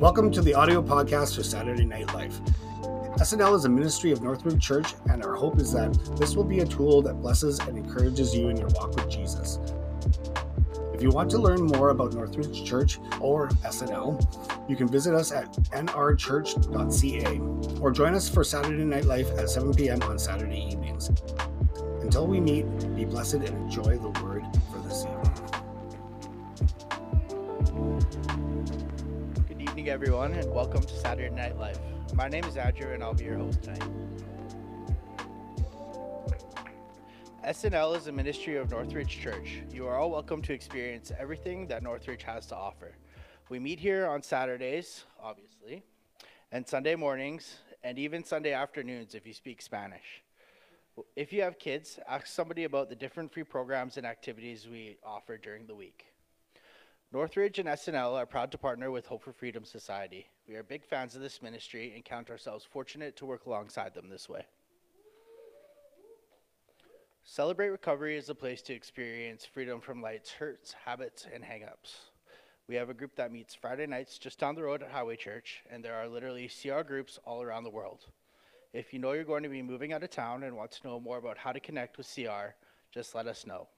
Welcome to the audio podcast for Saturday Night Life. SNL is a ministry of Northridge Church, and our hope is that this will be a tool that blesses and encourages you in your walk with Jesus. If you want to learn more about Northridge Church or SNL, you can visit us at nrchurch.ca or join us for Saturday Night Life at 7 p.m. on Saturday evenings. Until we meet, be blessed and enjoy the word for this evening. Good evening, everyone, and welcome to Saturday Night Life. My name is Andrew, and I'll be your host tonight. SNL is a ministry of Northridge Church. You are all welcome to experience everything that Northridge has to offer. We meet here on Saturdays, obviously, and Sunday mornings, and even Sunday afternoons if you speak Spanish. If you have kids, ask somebody about the different free programs and activities we offer during the week. Northridge and SNL are proud to partner with Hope for Freedom Society. We are big fans of this ministry and count ourselves fortunate to work alongside them this way. Celebrate Recovery is a place to experience freedom from life's hurts, habits, and hang-ups. We have a group that meets Friday nights just down the road at Highway Church, and there are literally CR groups all around the world. If you know you're going to be moving out of town and want to know more about how to connect with CR, just let us know.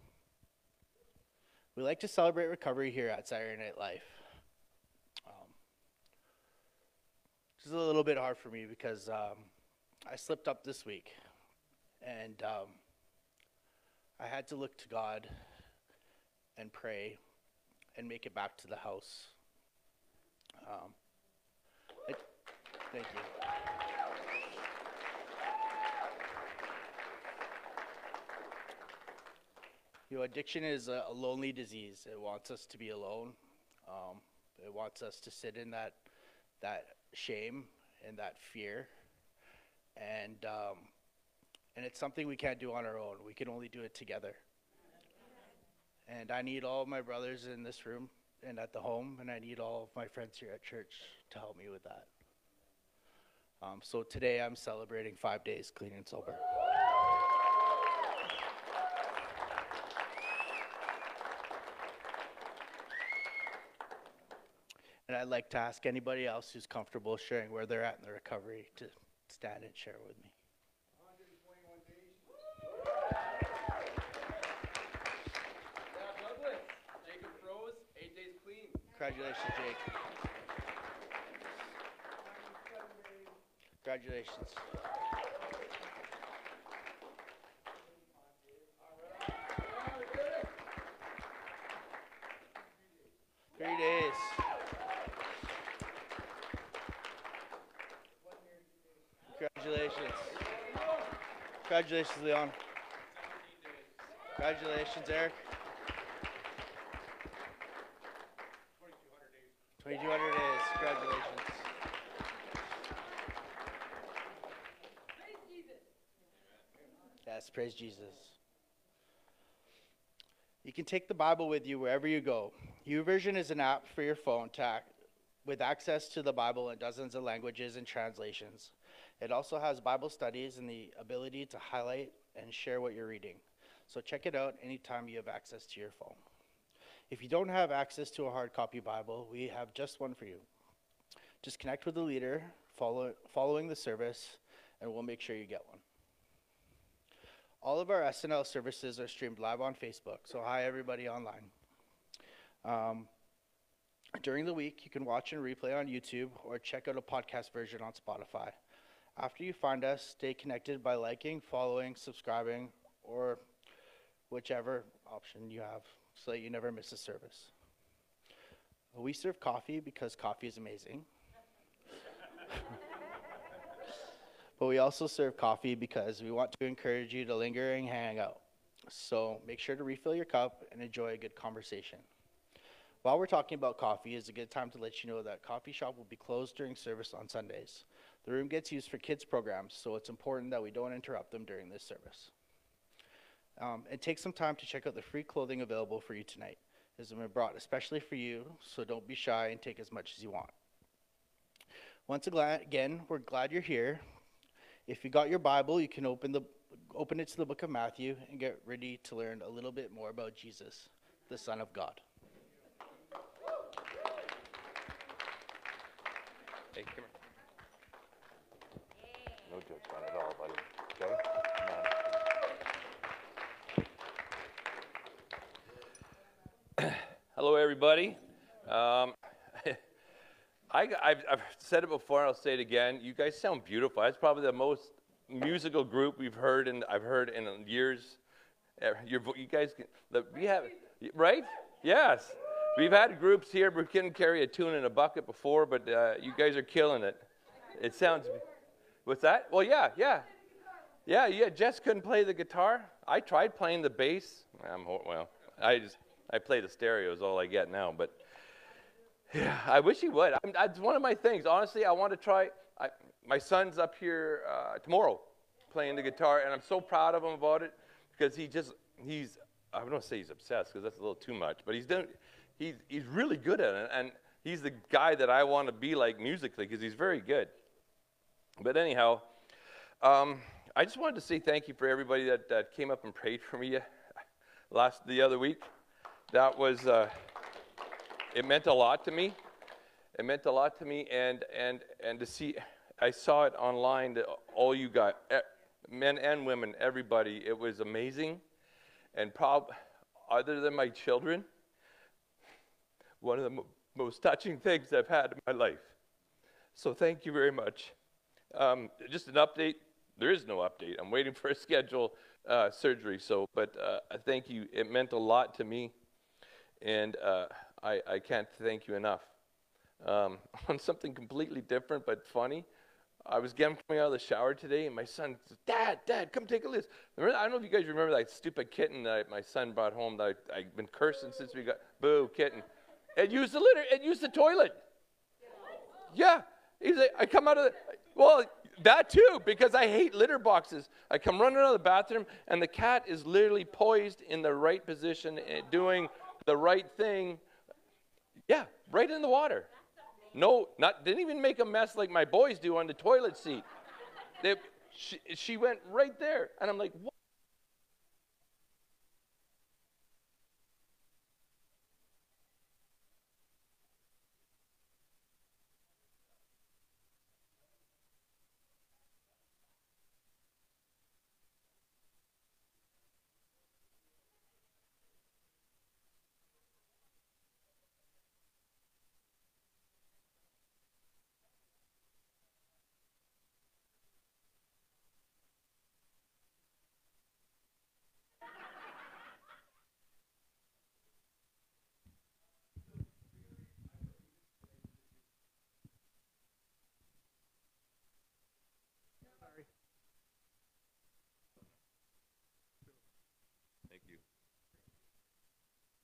We like to celebrate recovery here at Saturday Night Life. This is a little bit hard for me because I slipped up this week, and I had to look to God and pray and make it back to the house. Thank you. You know, addiction is a lonely disease. It wants us to be alone. It wants us to sit in that shame and that fear. And it's something we can't do on our own. We can only do it together. And I need all of my brothers in this room and at the home, and I need all of my friends here at church to help me with that. So today I'm celebrating 5 days clean and sober. And I'd like to ask anybody else who's comfortable sharing where they're at in their recovery to stand and share with me. 121 days. Yeah, Douglas. Jacob froze. 8 days clean. Congratulations, Jake. Congratulations. Congratulations, Leon. Congratulations, Eric. 2,200 days. Congratulations. Praise Jesus. Yes, praise Jesus. You can take the Bible with you wherever you go. YouVersion is an app for your phone with access to the Bible in dozens of languages and translations. It also has Bible studies and the ability to highlight and share what you're reading. So check it out anytime you have access to your phone. If you don't have access to a hard copy Bible, we have just one for you. Just connect with the leader following the service, and we'll make sure you get one. All of our SNL services are streamed live on Facebook, so hi, everybody online. During the week, you can watch and replay on YouTube or check out a podcast version on Spotify. After you find us, stay connected by liking, following, subscribing, or whichever option you have so that you never miss a service. We serve coffee because coffee is amazing. But we also serve coffee because we want to encourage you to linger and hang out. So make sure to refill your cup and enjoy a good conversation. While we're talking about coffee, it's a good time to let you know that coffee shop will be closed during service on Sundays. The room gets used for kids' programs, so it's important that we don't interrupt them during this service. And take some time to check out the free clothing available for you tonight. This has been brought especially for you, so don't be shy and take as much as you want. Once again, we're glad you're here. If you got your Bible, you can open it to the book of Matthew and get ready to learn a little bit more about Jesus, the Son of God. Hey, come here. No judgment at all, buddy. Okay? Come on. Hello, everybody. I've said it before, and I'll say it again. You guys sound beautiful. That's probably the most musical group we've heard, and I've heard in years. You guys, we have, right? Yes. We've had groups here who couldn't carry a tune in a bucket before, but you guys are killing it. It sounds, what's that? Well, yeah. Jess couldn't play the guitar. I tried playing the bass. I play the stereo is all I get now, but yeah, I wish he would. That's one of my things. Honestly, I want to try. My son's up here tomorrow playing the guitar, and I'm so proud of him about it because I don't want to say he's obsessed because that's a little too much, but he's doing. He's really good at it, and he's the guy that I want to be like musically because he's very good. But anyhow, I just wanted to say thank you for everybody that came up and prayed for me the other week. That was it meant a lot to me. It meant a lot to me, and to see, I saw it online that all you guys, men and women, everybody, it was amazing, and other than my children. One of the most touching things I've had in my life. So thank you very much. Just an update. There is no update. I'm waiting for a scheduled surgery. So, but thank you. It meant a lot to me, and I can't thank you enough. On something completely different but funny, I was coming out of the shower today, and my son said, Dad, come take a list. I don't know if you guys remember that stupid kitten that my son brought home that I've been cursing since we got. Boo, kitten. It used the litter. It used the toilet. Yeah. He's like, I come out of the... Well, that too, because I hate litter boxes. I come running out of the bathroom, and the cat is literally poised in the right position, doing the right thing. Yeah, right in the water. No, didn't even make a mess like my boys do on the toilet seat. She went right there, and I'm like, what?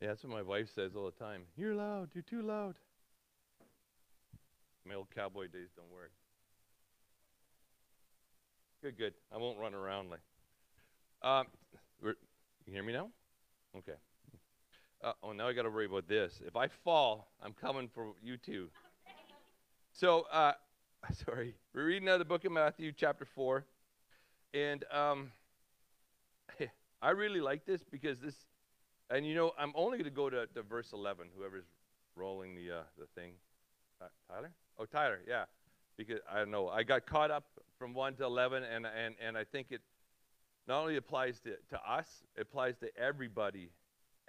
Yeah, that's what my wife says all the time. You're loud. You're too loud. My old cowboy days don't work. Good. I won't run around like. You can hear me now? Okay. Now I got to worry about this. If I fall, I'm coming for you two. So, sorry. We're reading out of the book of Matthew, chapter 4, and I really like this because this. And you know, I'm only going to go to verse 11. Whoever's rolling the thing, Tyler. Oh, Tyler. Yeah, because I don't know. I got caught up from 1 to 11, and I think it not only applies to us, it applies to everybody,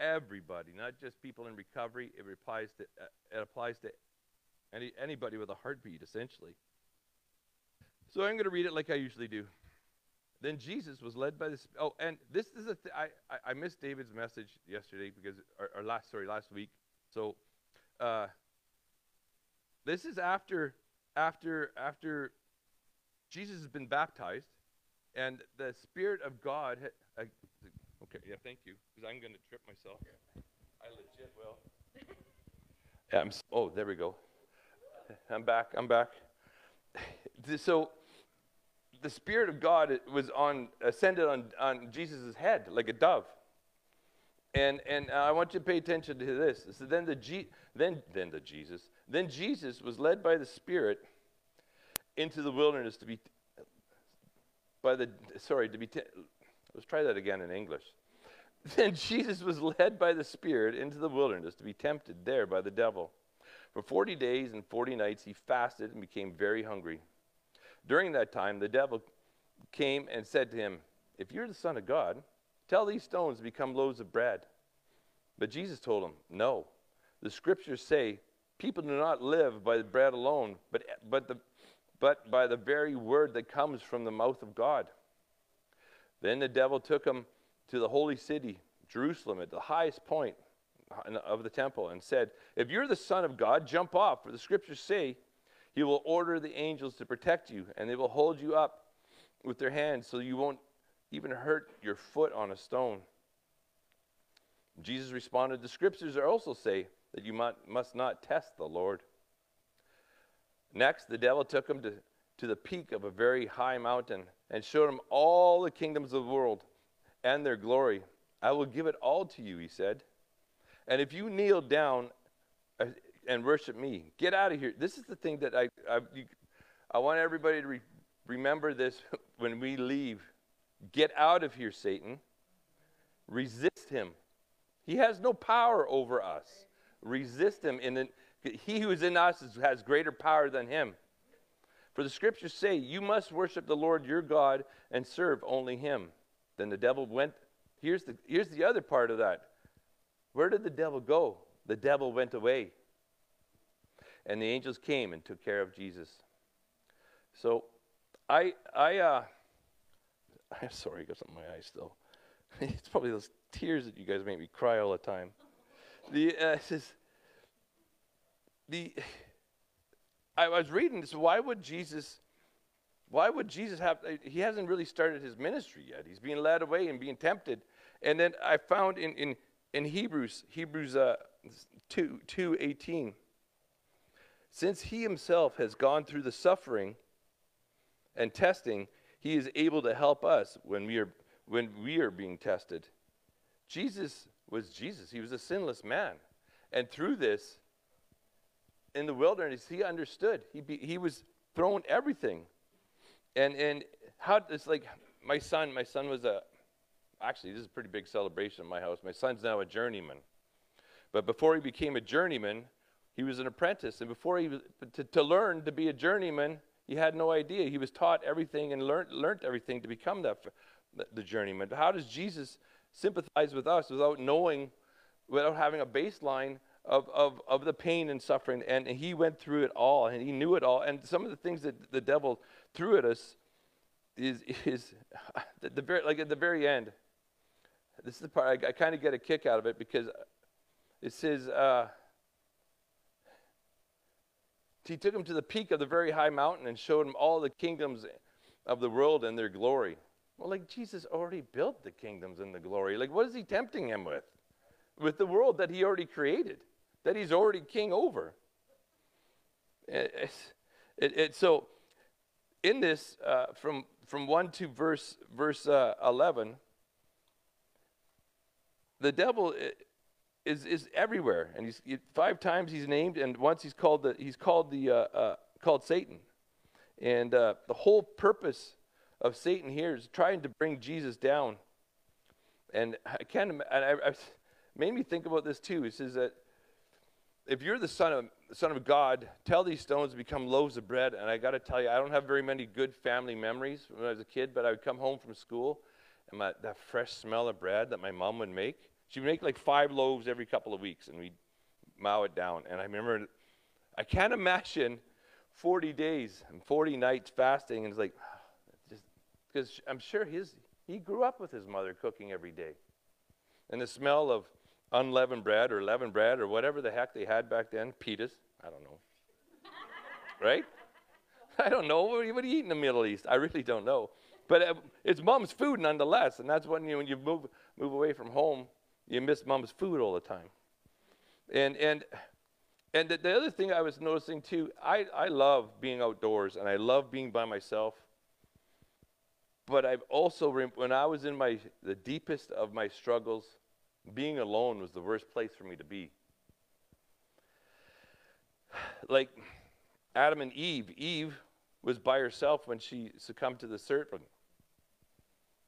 not just people in recovery. It applies to anybody with a heartbeat, essentially. So I'm going to read it like I usually do. Then Jesus was led by the Spirit. Oh, and this is I missed David's message yesterday because, or last week. So, this is after Jesus has been baptized, and the Spirit of God. Okay, yeah, thank you, because I'm going to trip myself. I legit will. Yeah, oh, there we go. I'm back. So. The Spirit of God was ascended on Jesus' head like a dove, and I want you to pay attention to this. So then Jesus was led by the Spirit into the wilderness let's try that again in English. Then Jesus was led by the Spirit into the wilderness to be tempted there by the devil. For 40 days and 40 nights he fasted and became very hungry. During that time, the devil came and said to him, "If you're the Son of God, tell these stones to become loaves of bread." But Jesus told him, "No, the scriptures say, people do not live by the bread alone, but by the very word that comes from the mouth of God." Then the devil took him to the holy city, Jerusalem, at the highest point of the temple, and said, "If you're the Son of God, jump off, for the scriptures say, he will order the angels to protect you, and they will hold you up with their hands so you won't even hurt your foot on a stone." Jesus responded, "The scriptures also say that you must not test the Lord." Next, the devil took him to the peak of a very high mountain and showed him all the kingdoms of the world and their glory. "I will give it all to you," he said, "and if you kneel down and worship me." Get out of here. This is the thing that I want everybody to remember this when we leave. Get out of here, Satan. Resist him. He has no power over us. Resist him, and he who is in us has greater power than him. For the scriptures say, you must worship the Lord your God and serve only him. Then the devil went. Here's the other part of that. Where did the devil go? The devil went away. And the angels came and took care of Jesus. So, I'm sorry, I got something in my eyes still. It's probably those tears that you guys make me cry all the time. I was reading this. Why would Jesus have? He hasn't really started his ministry yet. He's being led away and being tempted. And then I found in Hebrews 2:18. Since he himself has gone through the suffering and testing, he is able to help us when we are being tested. Jesus was Jesus. He was a sinless man. And through this, in the wilderness, he understood. He was thrown everything. And how it's like my son was actually, this is a pretty big celebration in my house. My son's now a journeyman. But before he became a journeyman, he was an apprentice, and before he was, to learn to be a journeyman, he had no idea. He was taught everything and learned everything to become the journeyman. But how does Jesus sympathize with us without knowing, without having a baseline of the pain and suffering? And he went through it all, and he knew it all. And some of the things that the devil threw at us is at the very end. This is the part I kind of get a kick out of it, because it says. He took him to the peak of the very high mountain and showed him all the kingdoms of the world and their glory. Well, like, Jesus already built the kingdoms and the glory. Like, what is he tempting him with? With the world that he already created, that he's already king over. So, in this, from 1 to verse 11, the devil is everywhere, and he's 5 times he's named, and once he's called Satan, and the whole purpose of Satan here is trying to bring Jesus down. And I made me think about this too. It says that if you're the son of God, tell these stones to become loaves of bread. And I got to tell you, I don't have very many good family memories when I was a kid, but I would come home from school, and that fresh smell of bread that my mom would make. She would make like 5 loaves every couple of weeks, and we'd mow it down. And I remember, I can't imagine 40 days and 40 nights fasting. And it's like, just because I'm sure he grew up with his mother cooking every day. And the smell of unleavened bread or leavened bread or whatever the heck they had back then, pitas, I don't know. Right? I don't know. What do you eat in the Middle East? I really don't know. But it's mom's food nonetheless. And that's when you move away from home, you miss mom's food all the time. And the other thing I was noticing too, I love being outdoors, and I love being by myself. But I've also, when I was in the deepest of my struggles, being alone was the worst place for me to be. Like Adam and Eve. Eve was by herself when she succumbed to the serpent.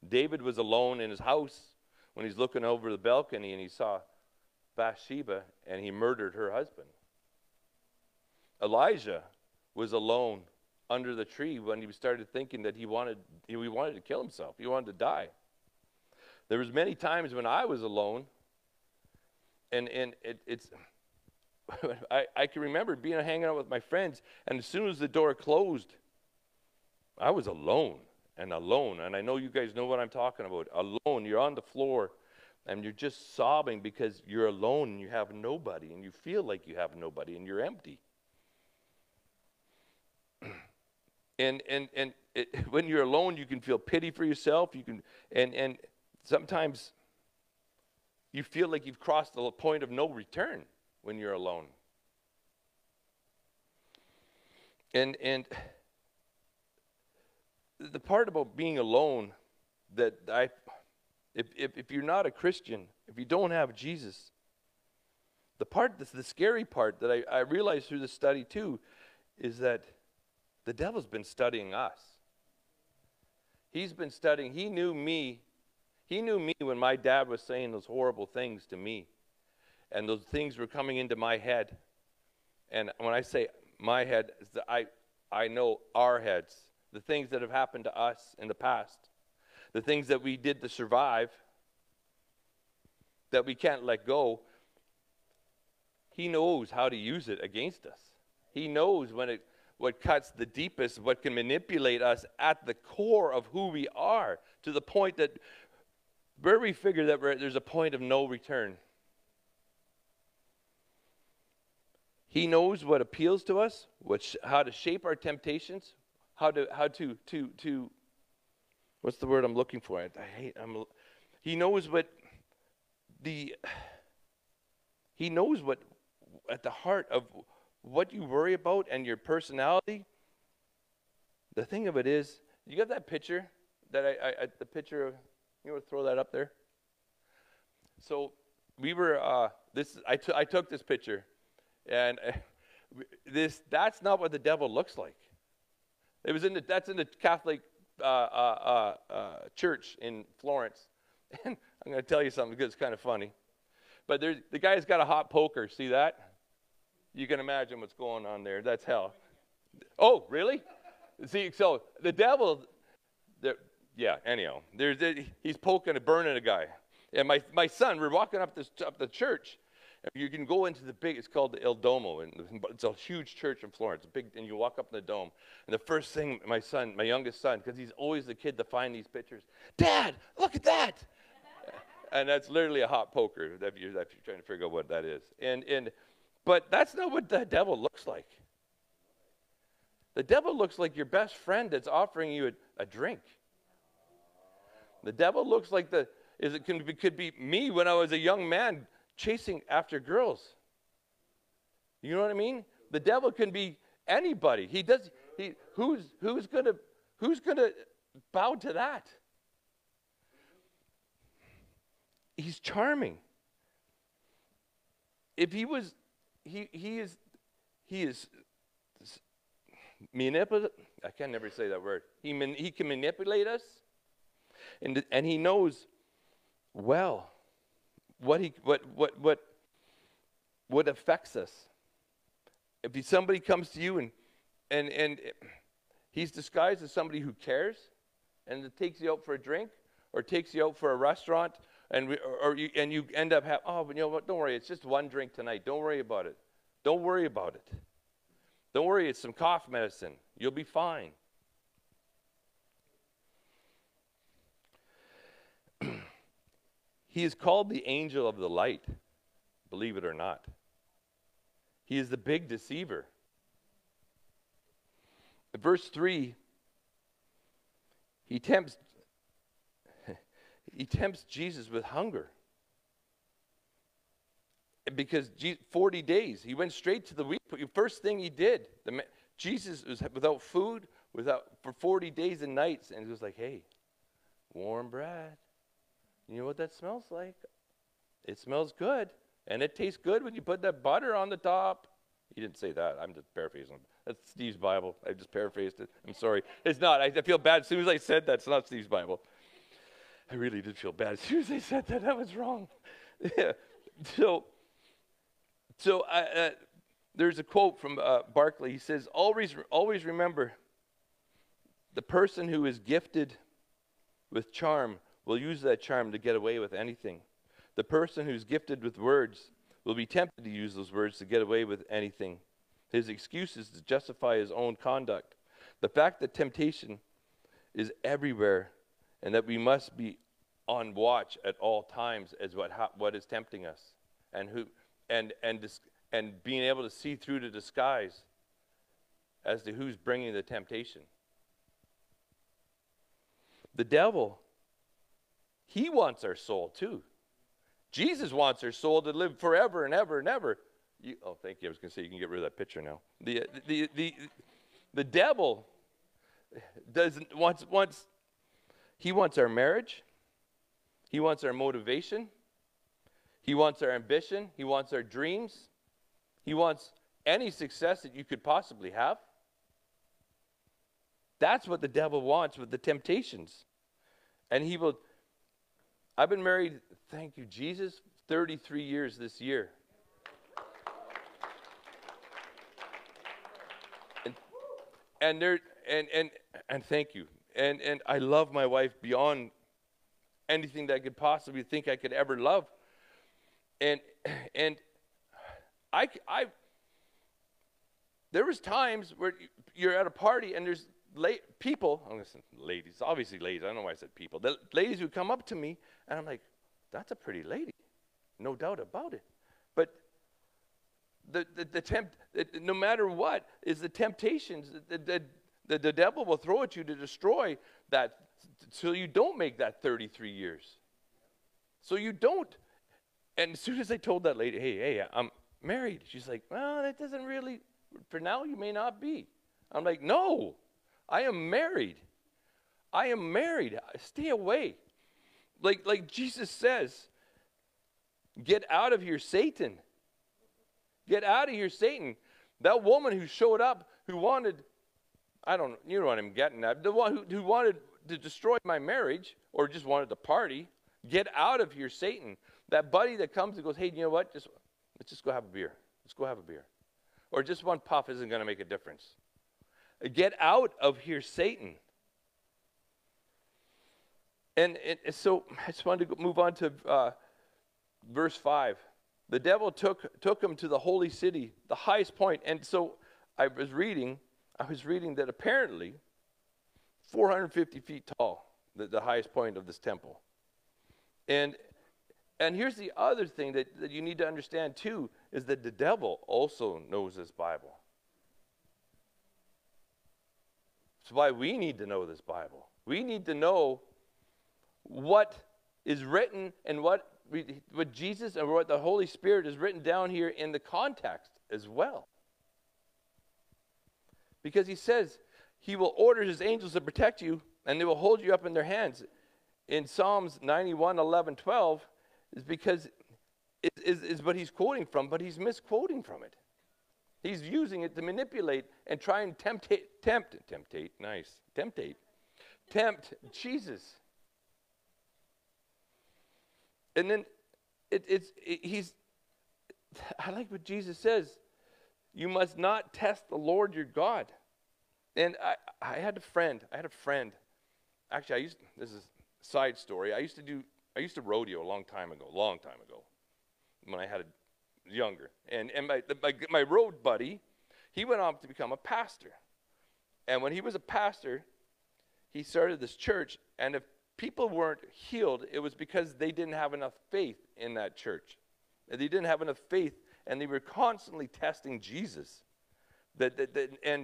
David was alone in his house when he's looking over the balcony and he saw Bathsheba, and he murdered her husband. Elijah was alone under the tree when he started thinking that he wanted to kill himself. He wanted to die. There was many times when I was alone, and it's I can remember being hanging out with my friends, and as soon as the door closed, I was alone. And I know you guys know what I'm talking about. Alone, you're on the floor, and you're just sobbing because you're alone and you have nobody, and you feel like you have nobody, and you're empty. And when you're alone, you can feel pity for yourself. You can, and sometimes you feel like you've crossed the point of no return when you're alone. And the part about being alone that if you're not a Christian, if you don't have Jesus, the part that's the scary part that I realized through the study too is that the devil's been studying us. He's been studying. He knew me. He knew me when my dad was saying those horrible things to me. And those things were coming into my head. And when I say my head, I know our heads. The things that have happened to us in the past. The things that we did to survive. That we can't let go. He knows how to use it against us. He knows when it... what cuts the deepest, what can manipulate us at the core of who we are, to the point that where we figure that there's a point of no return. He knows what appeals to us, how to shape our temptations, how to what's the word I'm looking for? He knows what at the heart of what you worry about and your personality. The thing of it is, you got that picture that the picture of, you want to throw that up there? So we were, I took this picture, and that's not what the devil looks like. It was that's in the Catholic church in Florence. And I'm going to tell you something because it's kind of funny. But the guy's got a hot poker, see that? You can imagine what's going on there. That's hell. Oh, really? See, so the devil, anyhow, he's poking and burning a guy. And my son, we're walking up the church. You can go into the big, it's called the Il Duomo, and it's a huge church in Florence. And you walk up in the dome, and the first thing my youngest son, because he's always the kid to find these pictures, "Dad, look at that!" And that's literally a hot poker, if you're trying to figure out what that is. But that's not what the devil looks like. The devil looks like your best friend that's offering you a drink. The devil looks like could be me when I was a young man chasing after girls. You know what I mean? The devil can be anybody. Who's gonna bow to that? He's charming. If he was. He is manipulative. I can never say that word. He can manipulate us, and he knows well what affects us. If somebody comes to you and he's disguised as somebody who cares, and takes you out for a drink or takes you out for a restaurant. And you end up having, "Oh, but you know what, don't worry, it's just one drink tonight. Don't worry about it. Don't worry about it. Don't worry, it's some cough medicine. You'll be fine." He is called the angel of the light, believe it or not. He is the big deceiver. In verse 3, he tempts Jesus with hunger. Because 40 days, he went straight to the wheat. The first thing he did, Jesus was without food for 40 days and nights. And he was like, "Hey, warm bread. You know what that smells like? It smells good. And it tastes good when you put that butter on the top." He didn't say that. I'm just paraphrasing. That's Steve's Bible. I just paraphrased it. I'm sorry. It's not. I feel bad. As soon as I said that, it's not Steve's Bible. I really did feel bad. As soon as I said that, that was wrong. Yeah. So There's a quote from Barclay. He says, always remember, the person who is gifted with charm will use that charm to get away with anything. The person who's gifted with words will be tempted to use those words to get away with anything. His excuse is to justify his own conduct. The fact that temptation is everywhere and that we must be on watch at all times as what is tempting us, and who, and being able to see through the disguise as to who's bringing the temptation. The devil, he wants our soul too. Jesus wants our soul to live forever and ever and ever. Oh, thank you. I was going to say you can get rid of that picture now. The devil doesn't wants he wants our marriage. He wants our motivation. He wants our ambition. He wants our dreams. He wants any success that you could possibly have. That's what the devil wants with the temptations. And he will. I've been married, thank you, Jesus, 33 years this year. And thank you. And I love my wife beyond anything that I could possibly think I could ever love. And I there was times where you're at a party and there's people, ladies, I don't know why I said people. The ladies would come up to me and I'm like, that's a pretty lady, no doubt about it. But no matter what, is the temptations that the devil will throw at you to destroy that, so you don't make that 33 years. So you don't. And as soon as I told that lady, hey, I'm married, she's like, well, that doesn't really, for now you may not be. I'm like, no, I am married. I am married. Stay away. Like Jesus says, get out of here, Satan. Get out of here, Satan. That woman who showed up, who wanted, you know what I'm getting at, the one who wanted to destroy my marriage or just wanted to party, get out of here, Satan. That buddy that comes and goes, hey, you know what, let's just go have a beer. Let's go have a beer. Or just one puff isn't going to make a difference. Get out of here, Satan. And so I just wanted to move on to verse 5. The devil took him to the holy city, the highest point. And so I was reading that apparently 450 feet tall, the highest point of this temple. And here's the other thing that you need to understand too, is that the devil also knows this Bible. That's why we need to know this Bible. We need to know what is written and what Jesus and what the Holy Spirit is written down here in the context as well. Because he says, he will order his angels to protect you, and they will hold you up in their hands. In Psalms 91, 11, 12, is because is what he's quoting from, but he's misquoting from it. He's using it to manipulate and try and tempt Jesus. And then I like what Jesus says. You must not test the Lord your God. And I had a friend. Actually, this is a side story. I used to rodeo a long time ago, when I had younger. And my road buddy, he went on to become a pastor. And when he was a pastor, he started this church. And if people weren't healed, it was because they didn't have enough faith in that church. They didn't have enough faith, and they were constantly testing Jesus. And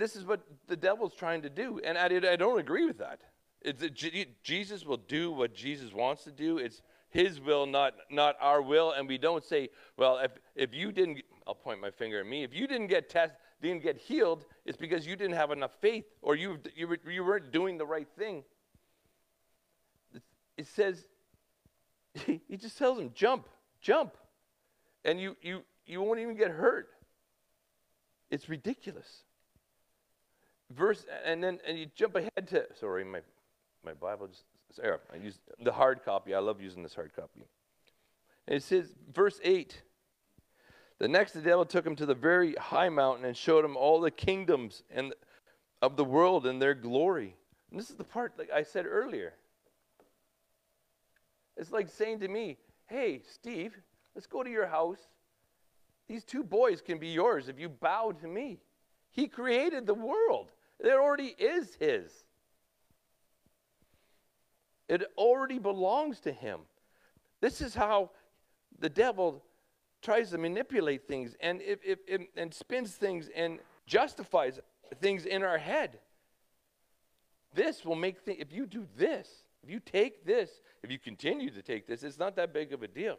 this is what the devil's trying to do, and I don't agree with that. Jesus will do what Jesus wants to do. It's his will, not our will, and we don't say, well, if you didn't, I'll point my finger at me. If you didn't get healed, it's because you didn't have enough faith, or you weren't doing the right thing. It says, he just tells him, jump, and you won't even get hurt. It's ridiculous. And you jump ahead to, sorry, my Bible just, I used the hard copy. I love using this hard copy. It says, verse 8, the next the devil took him to the very high mountain and showed him all the kingdoms and of the world and their glory. And this is the part, like I said earlier. It's like saying to me, hey, Steve, let's go to your house. These two boys can be yours if you bow to me. He created the world. It already is his. It already belongs to him. This is how the devil tries to manipulate things and spins things and justifies things in our head. This will make things, if you do this, if you take this, if you continue to take this, it's not that big of a deal.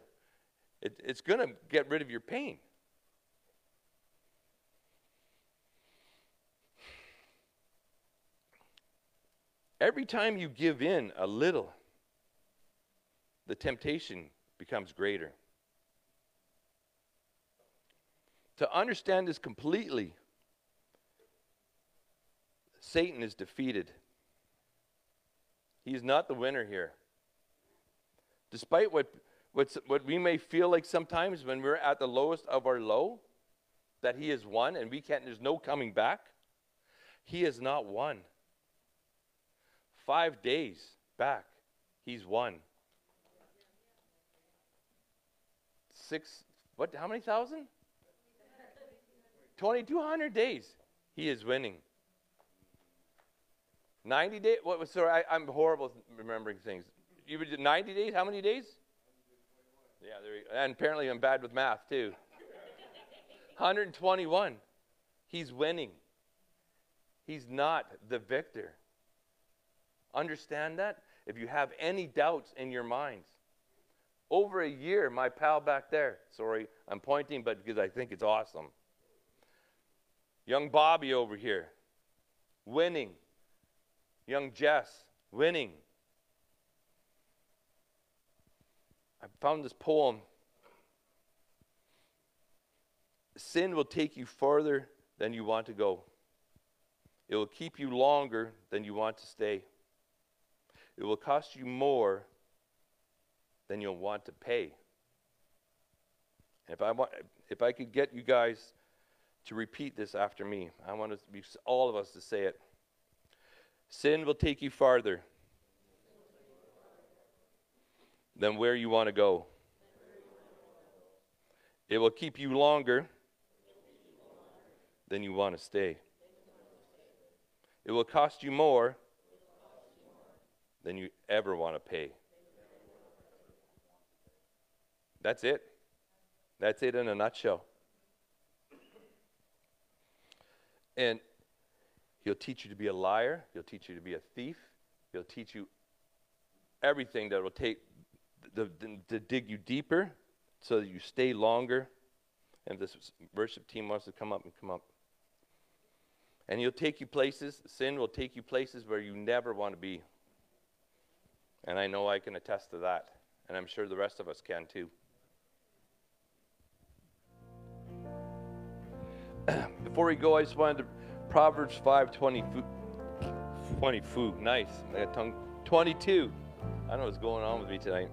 It's going to get rid of your pain. Every time you give in a little, the temptation becomes greater. To understand this completely, Satan is defeated. He's not the winner here. Despite what we may feel like sometimes when we're at the lowest of our low, that he has won and we can't, there's no coming back, he has not won. 5 days back, he's won. How many thousand? 2,200 days, he is winning. 90 days, I'm horrible remembering things. You would do 90 days, how many days? Yeah, and apparently I'm bad with math too. 121, he's winning. He's not the victor. Understand that? If you have any doubts in your minds. Over a year, my pal back there, sorry, I'm pointing, but because I think it's awesome. Young Bobby over here, winning. Young Jess, winning. I found this poem. Sin will take you farther than you want to go. It will keep you longer than you want to stay. It will cost you more than you'll want to pay. And if I could get you guys to repeat this after me, I want all of us to say it. Sin will take you farther than where you want to go. It will keep you longer than you want to stay. It will cost you more than you ever want to pay. That's it. That's it in a nutshell. And he'll teach you to be a liar. He'll teach you to be a thief. He'll teach you everything that will take to dig you deeper so that you stay longer. And if this worship team wants to come up, and come up. And he'll take you places. Sin will take you places where you never want to be. And I know I can attest to that. And I'm sure the rest of us can too. Before we go, I just wanted to Proverbs 5:22. Nice. I got tongue. 22. I don't know what's going on with me tonight.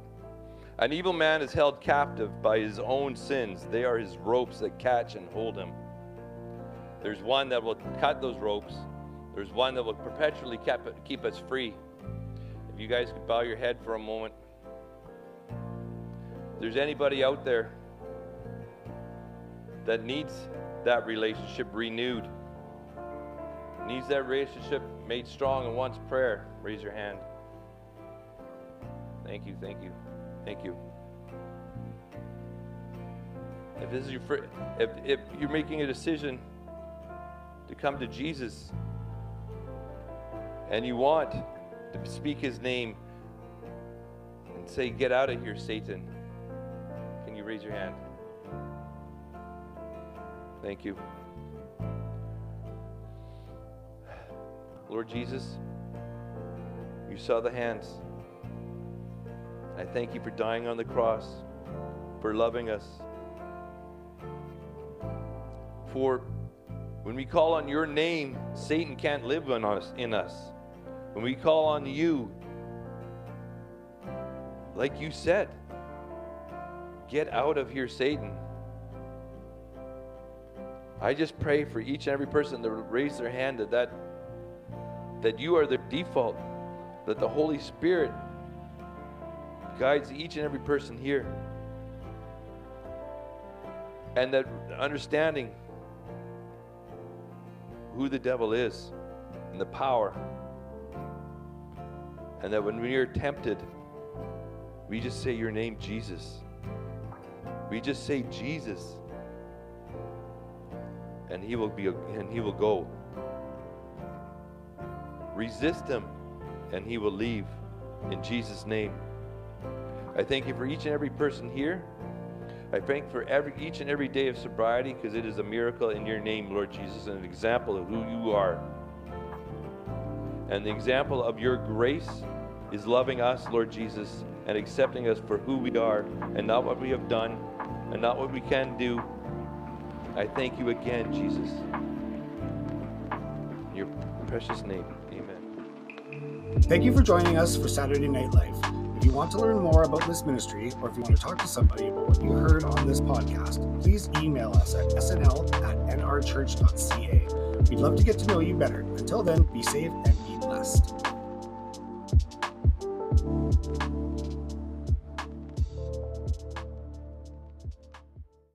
An evil man is held captive by his own sins. They are his ropes that catch and hold him. There's one that will cut those ropes. There's one that will perpetually keep us free. If you guys could bow your head for a moment. If there's anybody out there that needs that relationship renewed, needs that relationship made strong and wants prayer, raise your hand. Thank you, thank you, thank you. If this is your if you're making a decision to come to Jesus and you want to speak his name and say, get out of here, Satan, can you raise your hand? Thank you. Lord Jesus, you saw the hands. I thank you for dying on the cross, for loving us, for when we call on your name, Satan can't live in us. When we call on you, like you said, Get out of here, Satan. I just pray for each and every person to raise their hand that you are the default, that the Holy Spirit guides each and every person here. And that understanding who the devil is and the power. And that when we are tempted, we just say your name, Jesus. We just say Jesus. And he will go. Resist him, and he will leave. In Jesus' name. I thank you for each and every person here. I thank you for each and every day of sobriety, because it is a miracle in your name, Lord Jesus, and an example of who you are. And the example of your grace is loving us, Lord Jesus, and accepting us for who we are, and not what we have done, and not what we can do. I thank you again, Jesus. In your precious name, amen. Thank you for joining us for Saturday Night Life. If you want to learn more about this ministry, or if you want to talk to somebody about what you heard on this podcast, please email us at snl@nrchurch.ca. We'd love to get to know you better. Until then, be safe and be blessed.